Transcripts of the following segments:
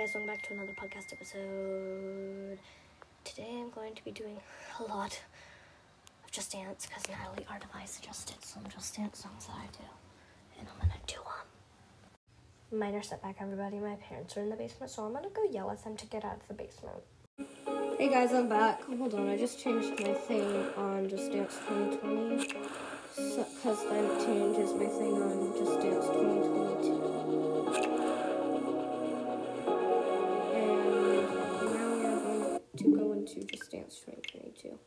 guys, welcome back to another podcast episode. Today I'm going to be doing a lot of Just Dance because Natalie Artify suggested some Just Dance songs that I do, and I'm gonna do them. Minor setback, everybody. My parents are in the basement, so I'm gonna go yell at them to get out of the basement. Hey guys, I'm back. Hold on, I just changed my thing on Just Dance 2020 because that changes my thing on Just Dance 2022. To Just Dance 2022.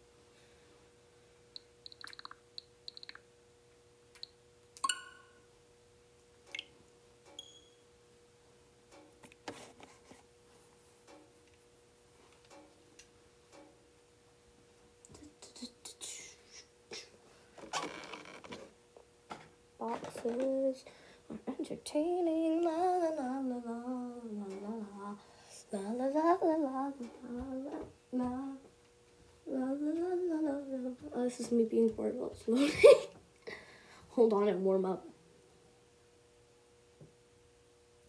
Boxes are entertaining. La la la la la la la la la la la. La, la, la, la, la, la. Oh, this is me being bored while it's loading. Hold on and warm up.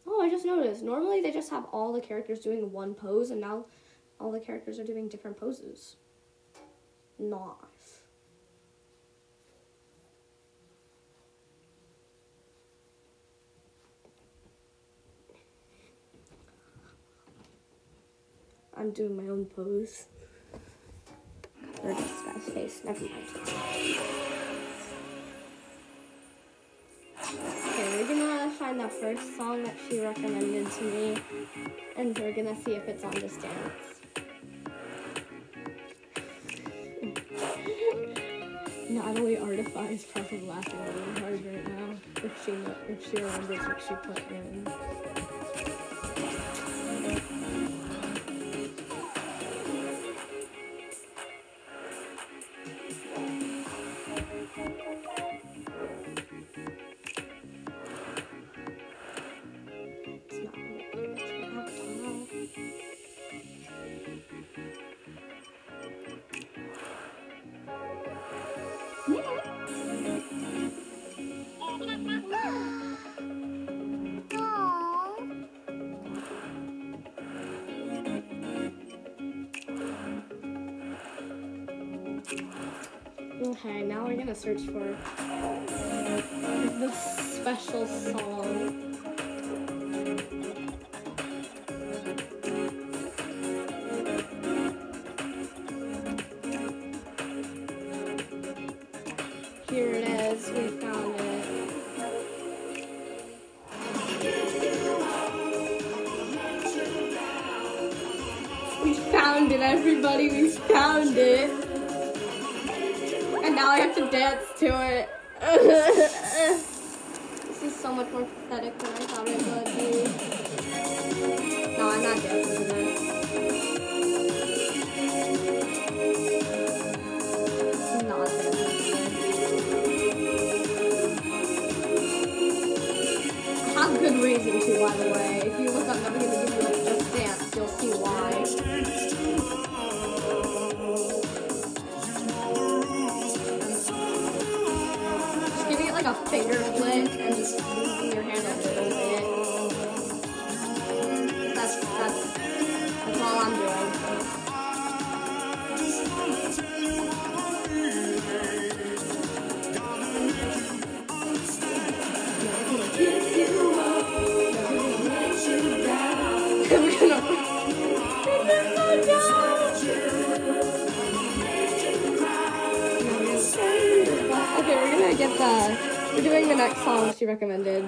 Oh, I just noticed. Normally they just have all the characters doing one pose, and now all the characters are doing different poses. Nice. I'm doing my own pose. Or just my face. Never mind. Okay, we're gonna find that first song that she recommended to me, and we're gonna see if it's on Just Dance. Natalie Artify is probably laughing really hard right now if she remembers what she put in. Okay, now we're gonna search for the special song. Here it is, we found it. We found it, everybody, we found it. Now I have to dance to it. This is so much more pathetic than I thought it would be. No, I'm not dancing to this. I'm not dancing. I have good reason to, by the way. If you look up Never Gonna Give You Up, Just Dance, you'll see why. A finger flick and just moving your hand up a little bit. That's all I'm doing. This is so dumb. Okay, we're gonna get the... We're doing the next song she recommended.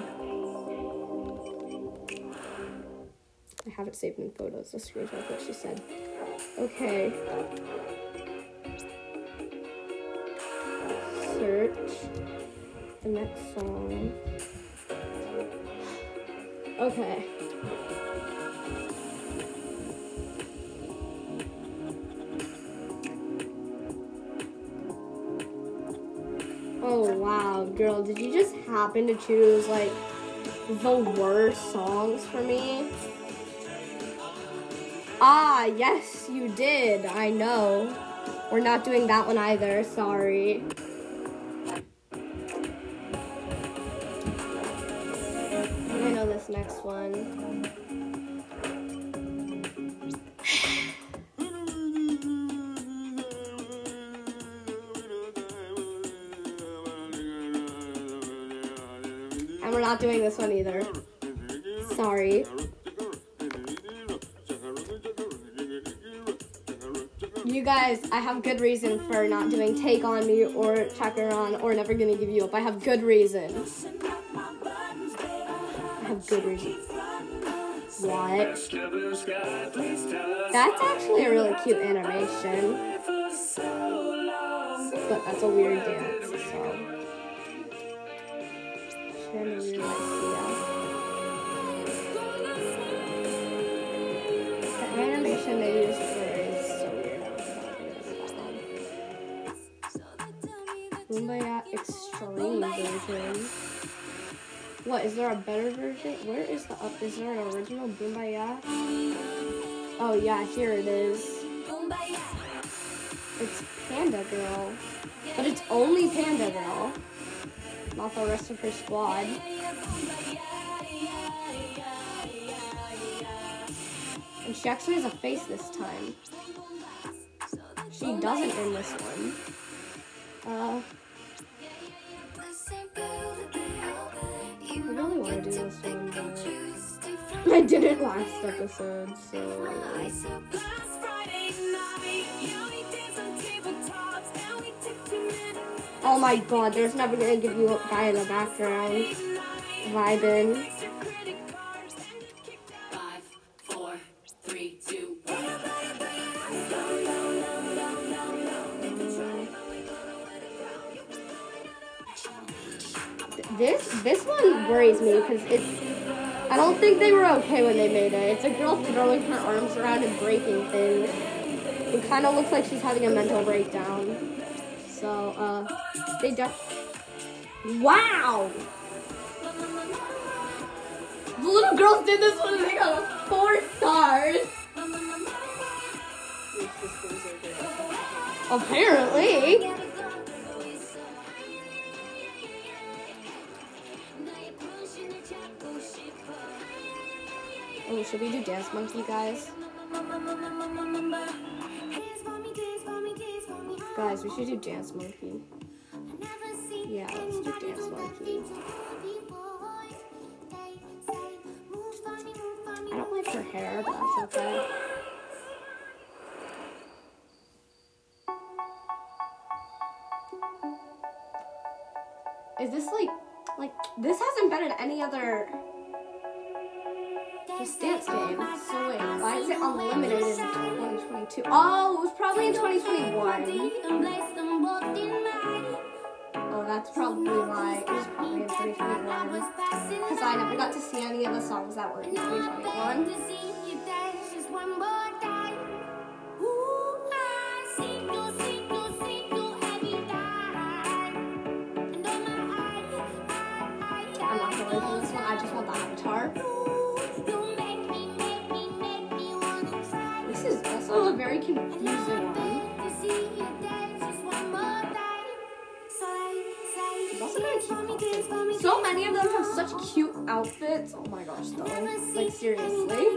I have it saved in photos, so screenshot what she said. Okay. Search the next song. Okay. Oh wow, girl, did you just happen to choose, like, the worst songs for me? Ah, yes, you did, I know. We're not doing that one either, sorry. I know this next one. not doing this one either. Sorry. You guys, I have good reason for not doing Take On Me or Chacarron or Never Gonna Give You Up. I have good reason. I have good reason. What? That's actually a really cute animation. But that's a weird dance, so. The animation they use for is so weird. Boombaya Extreme version. What, is there a better version? Where is the up? Is there an original Boombaya? Oh yeah, here it is. It's Panda Girl. But it's only Panda Girl. Not the rest of her squad. And she actually has a face this time. She doesn't in this one. I really want to do this one, but I did it last episode, so... Oh my god, there's Never Gonna Give You Up guy in the background. Vibin'. This one worries me because I don't think they were okay when they made it. It's a girl throwing her arms around and breaking things. It kind of looks like she's having a mental breakdown. So, they wow! The little girls did this one and they got 4 stars! Apparently! Oh, should we do Dance Monkey, guys? Guys, we should do Dance Monkey. Yeah, let's do Dance Monkey. I don't like her hair, but that's okay. Is this like, this hasn't been in any other Just Dance game. So wait, why is it unlimited in 2022? Oh, it was probably in 2021. Oh, that's probably why it was probably in 2021. Because I never got to see any of the songs that were in 2021. I'm not going to do this one, I just want the avatar. Also a very confusing one. It's also very cute. So many of them have such cute outfits. Oh my gosh, though. Like, seriously.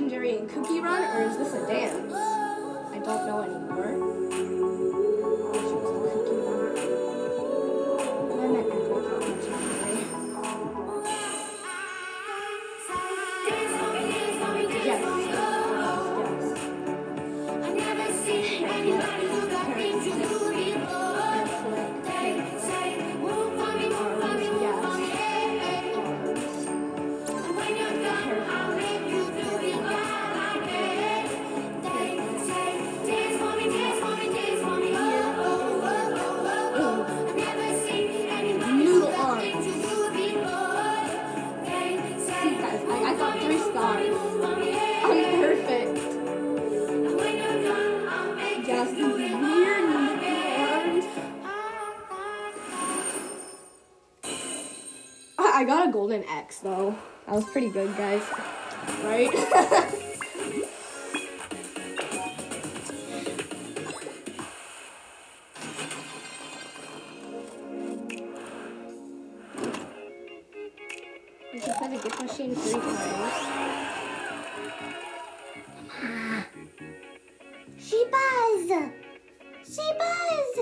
Legendary and Cookie Run, or is this a dance? I don't know anymore. I wish it was the Cookie Run. I meant Epic. Yes. I've never seen anybody who got things to do before. I got a golden X though. That was pretty good, guys. Right? I should play the gift machine 3 times. She buzzed! She buzzed!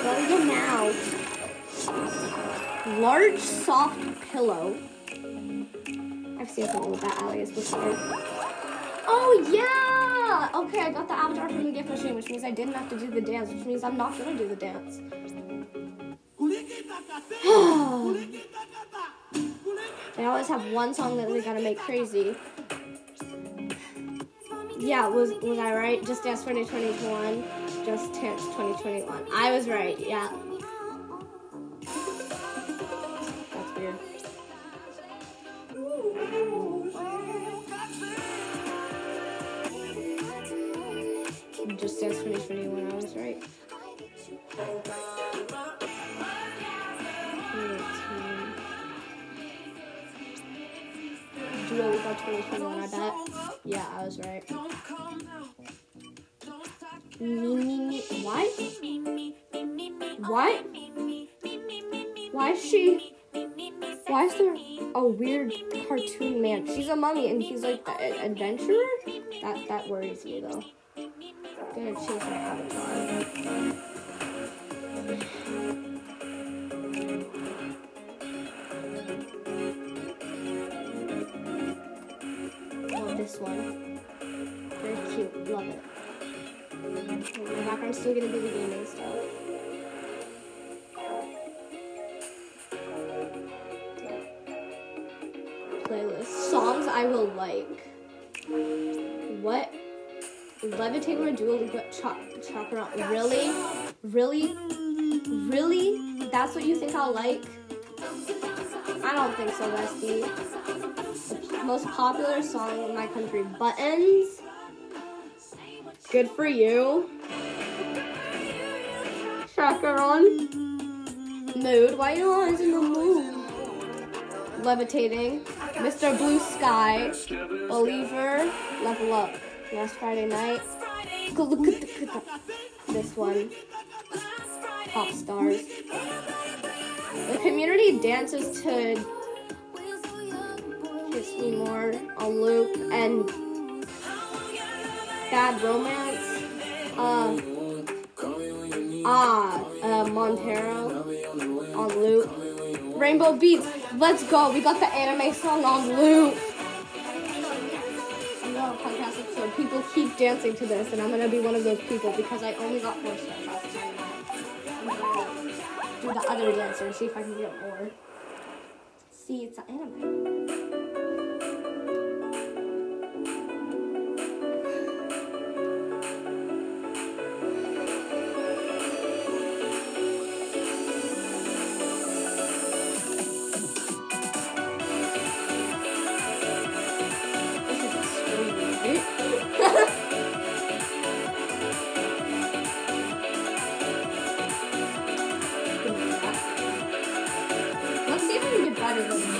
What do we do now? Large soft pillow. I've seen something with that alias before. Oh yeah! Okay, I got the avatar from the gift machine, which means I didn't have to do the dance, which means I'm not gonna do the dance. I always have one song that they gotta make crazy. Yeah, was I right? Just Dance 2021. Just Dance 2021. I was right, yeah. That's weird. Just Dance 2021, I was right. Duo Week 2021, I bet. Yeah, I was right. Me, what? What? Why is she? Why is there a weird cartoon man? She's a mummy and he's like an adventurer? That worries me though. I'm gonna choose my avatar. This one. Very cute. Love it. My background's still gonna be the gaming stuff. Playlist. Songs I will like. What? Levitating or Dual Leap but Chacarron. Really? Really? Really? That's what you think I'll like? I don't think so, Westy. Most popular song in my country, Buttons. Good for you. Chacarron. Mood. Why are you always in the mood? Levitating. Mr. Blue Sky. Believer. Level Up. Last Friday Night. This one. Pop Stars. The community dances to Kiss Me More, on loop, and Bad Romance, Montero, on loop, Rainbow Beats, let's go, we got the anime song on loop. I'm on a podcast episode, people keep dancing to this, and I'm gonna be one of those people, because I only got 4 stars last time. I'm gonna do the other dancer and see if I can get more. See, it's an anime. Let's see if we can get better than that.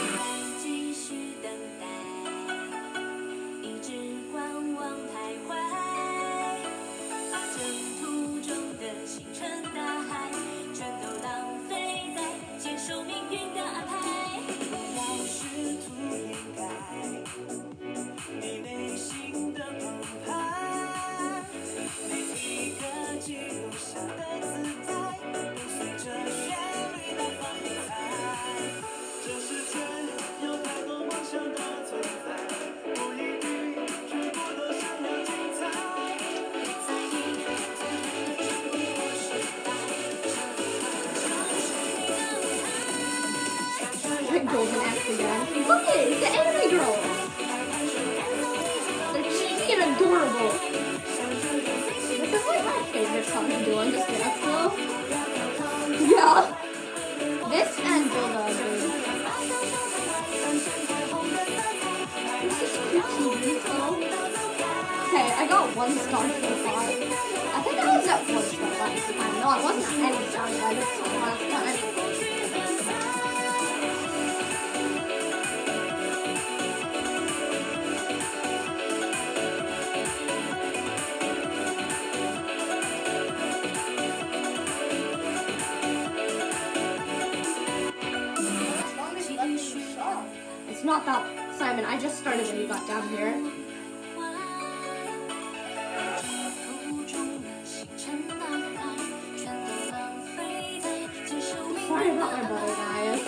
girls in X again. Look at it, it's the anime girls. They're cheeky and adorable. This is like my favorite song to do on Just Dance Flow. Yeah. This and Bulldog. This is pretty beautiful. Okay, I got one star so far. I think I was at one star last time. No, I wasn't at any star by this time last time. It's not that, Simon, I just started when you got down here. Sorry about my brother, guys.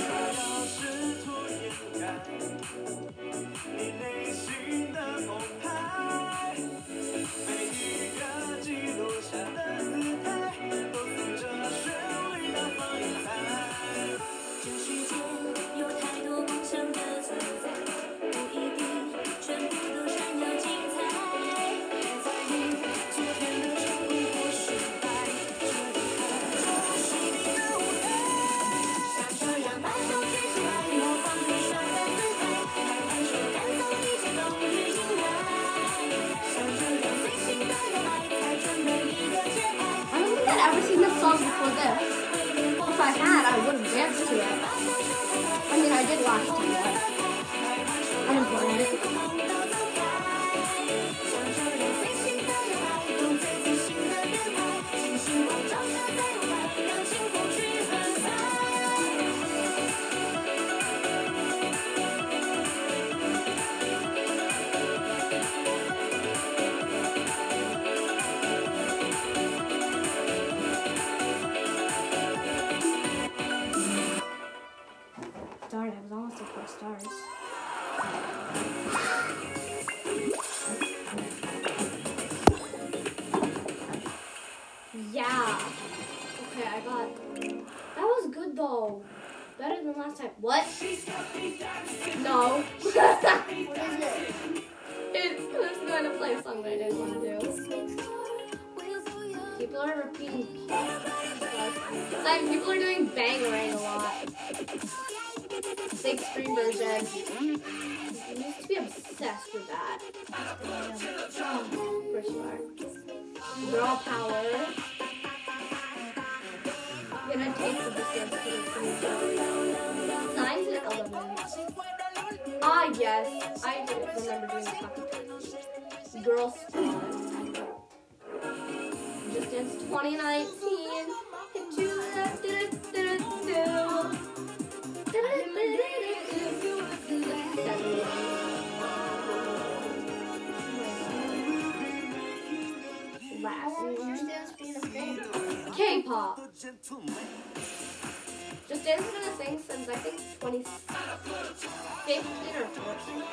Just Dance has been a thing since I think 2015 or 14.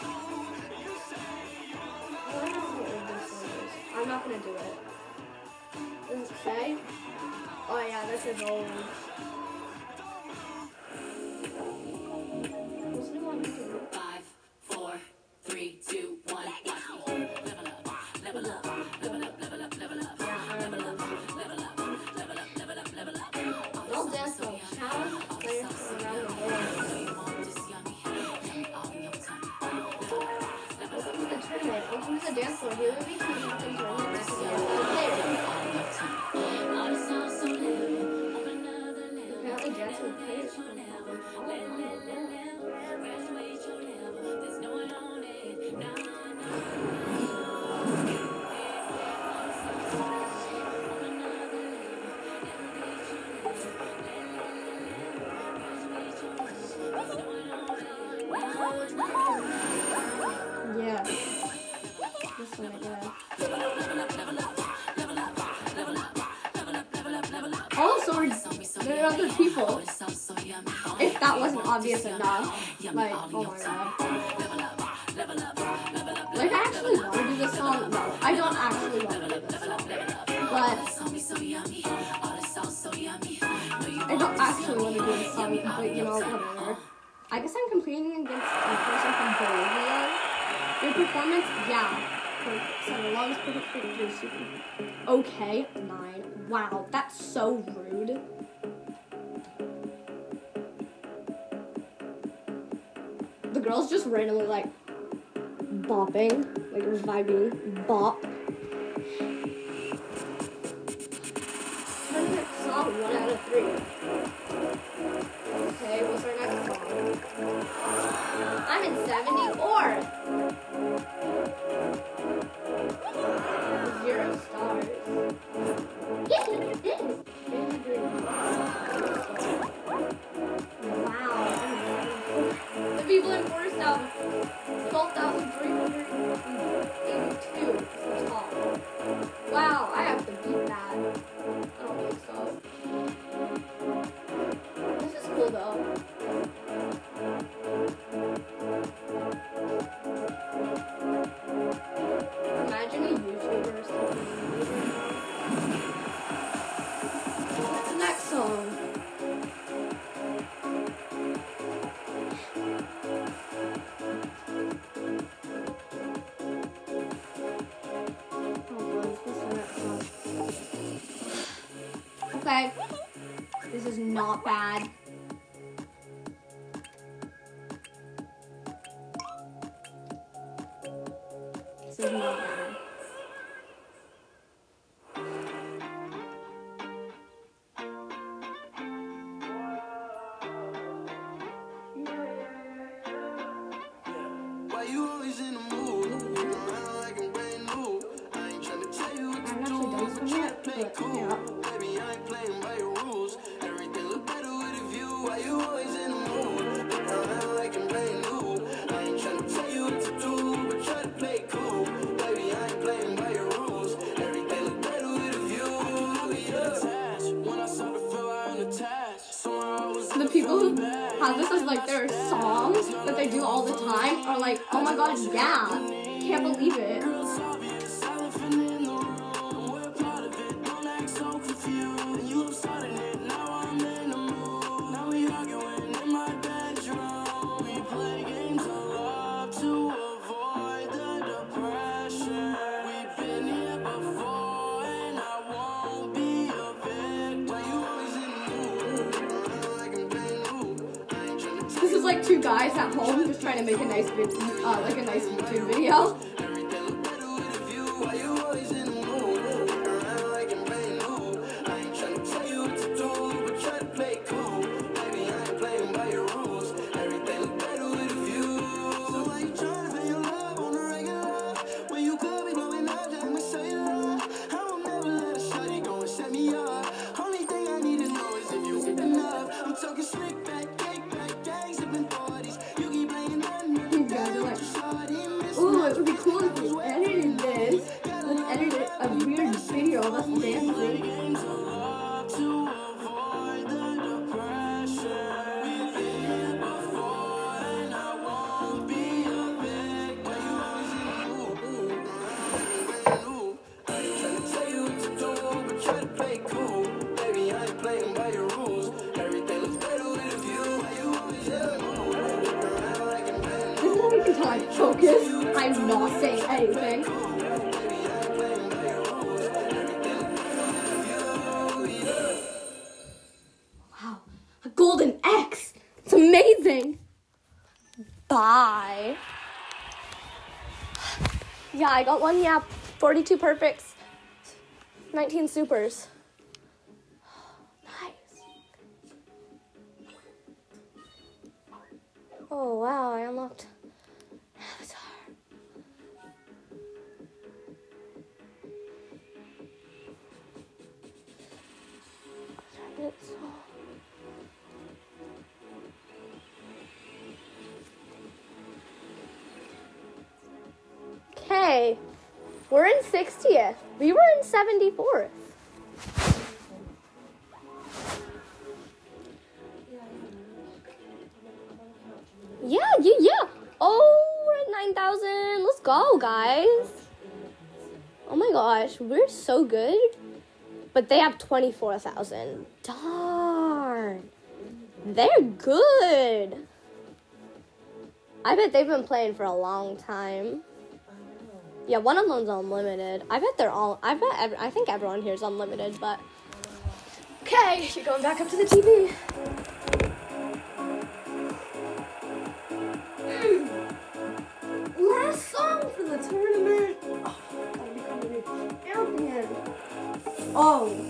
I'm not gonna do it. Does it say? Oh yeah, this is old. What's new on YouTube? 5, 4, 3, 2, 1. Level up, level up, level up, level up, level up. The dance floor, here we can do something during the rest of the day. Apparently, dance floor players from people, if that wasn't obvious enough, like, oh my god. Like, I actually want to do this song. No, I don't actually want to do this song, but I don't actually want to do this song, but you know, whatever. I I guess I'm competing against a person from Bolivia. Your performance, yeah. So the longest perfect is super. Okay, 9. Wow, that's so rude. The girl's just randomly like bopping, like vibing, bop. Oh, 1 out of 3. Okay, what's our next one? I'm in 70 or 0 stars. Wow. The people in 4 stars, 12,382 is top. Wow, I have to beat that. I don't think so. This is cool though. Imagine a YouTuber or something. What's the next song? Okay, this is not bad. This is not bad. I got 1 yap, 42 perfects, 19 supers. Nice. Oh, wow, I unlocked Avatar. Okay, we're in 60th. We were in 74th. Yeah. Oh, we're at 9,000. Let's go, guys. Oh my gosh, we're so good. But they have 24,000. Darn. They're good. I bet they've been playing for a long time. Yeah, one of them's unlimited. I bet they're all... I think everyone here is unlimited, but... Okay, you're going back up to the TV. Last song for the tournament. Oh, I'm becoming a champion. Oh,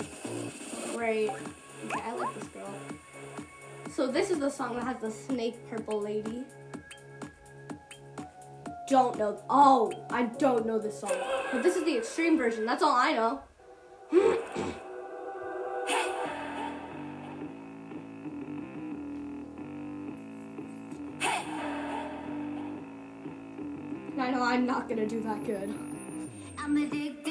great. Okay, I like this girl. So this is the song that has the snake purple lady. I don't know this song. But this is the extreme version. That's all I know. I know I'm not gonna do that good. I'm addicted.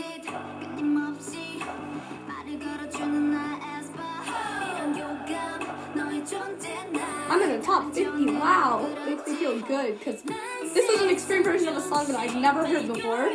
I'm in the top 50. Wow, it makes me feel good because this is an extreme version of a song that I've never heard before.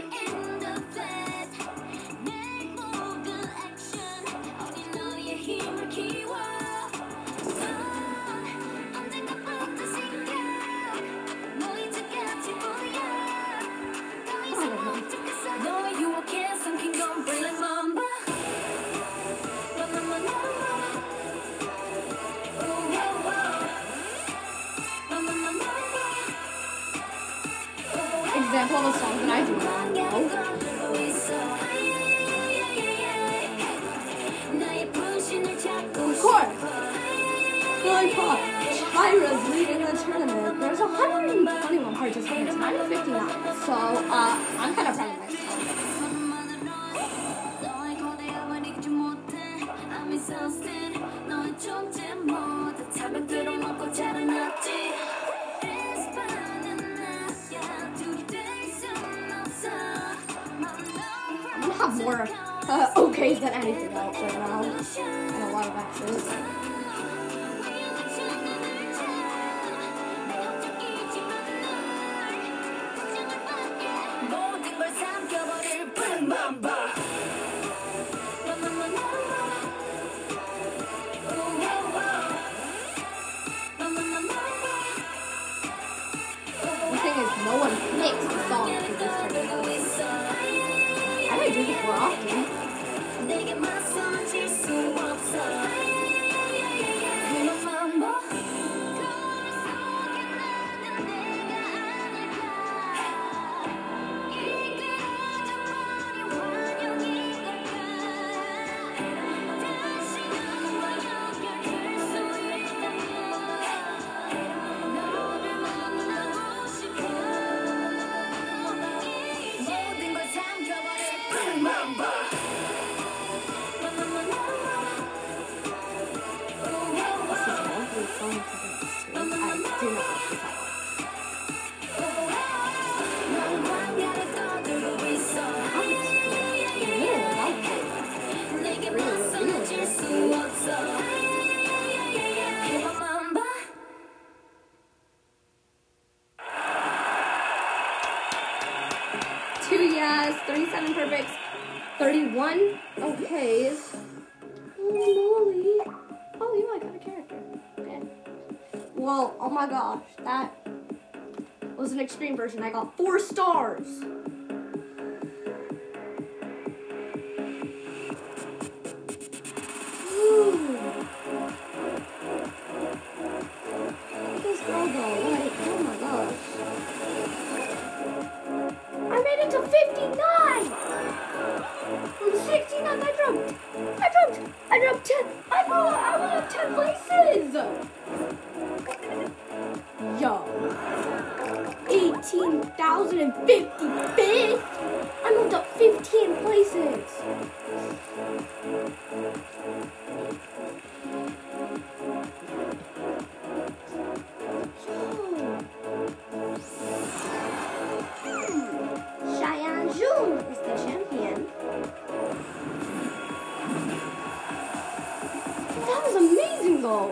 Extreme version. I got 4 stars. Ooh. Look at this girl go. Like, oh my gosh. I made it to 59. From 69, I dropped 10. I went up 10 places. Yo. 18,055th! I moved up 15 places! Cheyenne June is the champion. That was amazing though!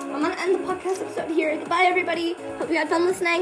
I'm gonna end the podcast episode here. Goodbye, everybody. Hope you had fun listening.